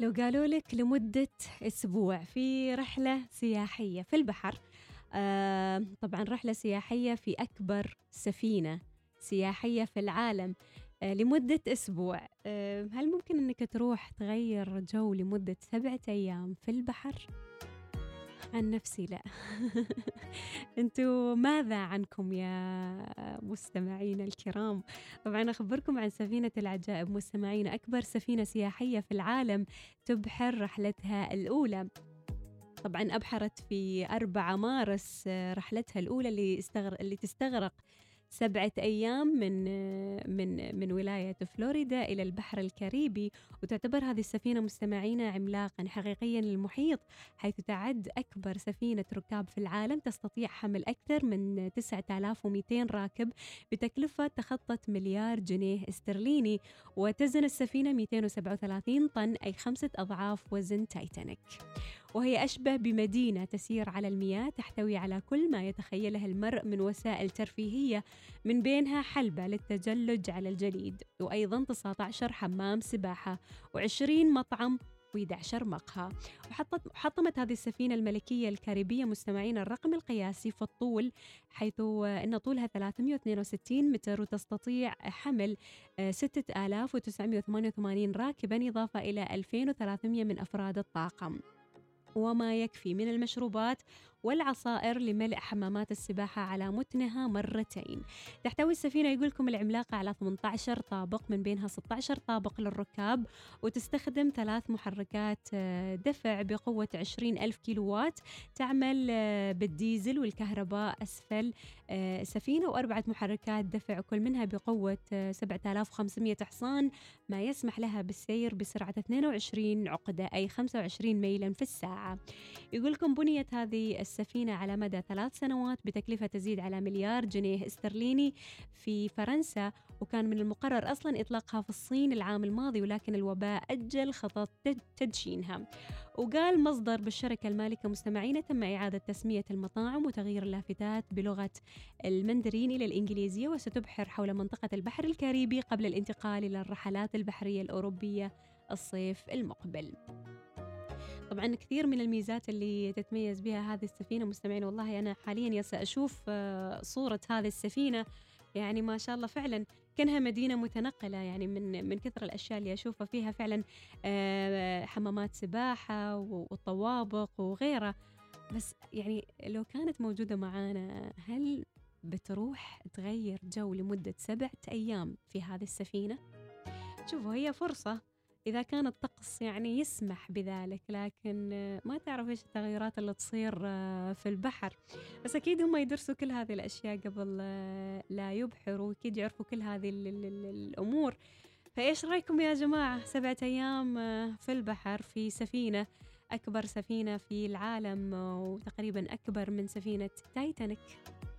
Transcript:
لو قالوا لك لمدة أسبوع في رحلة سياحية في البحر، طبعا رحلة سياحية في أكبر سفينة سياحية في العالم لمدة أسبوع، هل ممكن أنك تروح تغير جو لمدة 7 أيام في البحر؟ عن نفسي لا. أنتوا ماذا عنكم يا مستمعين الكرام؟ طبعا أخبركم عن سفينة العجائب مستمعين، أكبر سفينة سياحية في العالم تبحر رحلتها الأولى. طبعا أبحرت في 4 مارس رحلتها الأولى اللي تستغرق 7 أيام من ولاية فلوريدا إلى البحر الكاريبي. وتعتبر هذه السفينة مستمعينا عملاقا حقيقيا للمحيط، حيث تعد أكبر سفينة ركاب في العالم، تستطيع حمل أكثر من 9200 راكب بتكلفة تخطت $1 مليار استرليني، وتزن السفينة 237 طن أي 5 أضعاف وزن تايتانيك، وهي أشبه بمدينة تسير على المياه، تحتوي على كل ما يتخيله المرء من وسائل ترفيهية، من بينها حلبة للتزلج على الجليد، وأيضاً 19 حمام سباحة و20 مطعم و11 مقهى. وحطمت هذه السفينة الملكية الكاريبية مستمعين الرقم القياسي في الطول، حيث أن طولها 362 متر وتستطيع حمل 6988 راكباً، إضافة إلى 2300 من أفراد الطاقم، وما يكفي من المشروبات والعصائر لملء حمامات السباحة على متنها 2 مرات. تحتوي السفينة يقولكم العملاقة على 18 طابق، من بينها 16 طابق للركاب، وتستخدم 3 محركات دفع بقوة 20,000 كيلووات، تعمل بالديزل والكهرباء أسفل سفينة، و4 محركات دفع كل منها بقوة 7500 حصان، ما يسمح لها بالسير بسرعة 22 عقدة أي 25 ميلا في الساعة. يقولكم بنيت هذه السفينة على مدى 3 سنوات بتكلفة تزيد على $1 مليار استرليني في فرنسا، وكان من المقرر أصلا إطلاقها في الصين العام الماضي، ولكن الوباء أجل خطط تدشينها. وقال مصدر بالشركة المالكة مستمعين تم إعادة تسمية المطاعم وتغيير اللافتات بلغة المندرين إلى الإنجليزية، وستبحر حول منطقة البحر الكاريبي قبل الانتقال إلى الرحلات البحرية الأوروبية الصيف المقبل. طبعا كثير من الميزات اللي تتميز بها هذه السفينة مستمعين، والله أنا حاليا سأشوف صورة هذه السفينة، يعني ما شاء الله فعلا كأنها مدينة متنقلة، يعني من كثر الأشياء اللي أشوفها فيها فعلا، حمامات سباحة والطوابق وغيرها. بس يعني لو كانت موجودة معانا، هل بتروح تغير جو لمدة 7 أيام في هذه السفينة؟ شوفوا هي فرصة إذا كان الطقس يعني يسمح بذلك، لكن ما تعرف إيش التغيرات اللي تصير في البحر. بس أكيد هم يدرسوا كل هذه الأشياء قبل لا يبحروا، أكيد يعرفوا كل هذه الأمور. فإيش رأيكم يا جماعة؟ 7 أيام في البحر في سفينة، أكبر سفينة في العالم، وتقريبا أكبر من سفينة تايتانيك.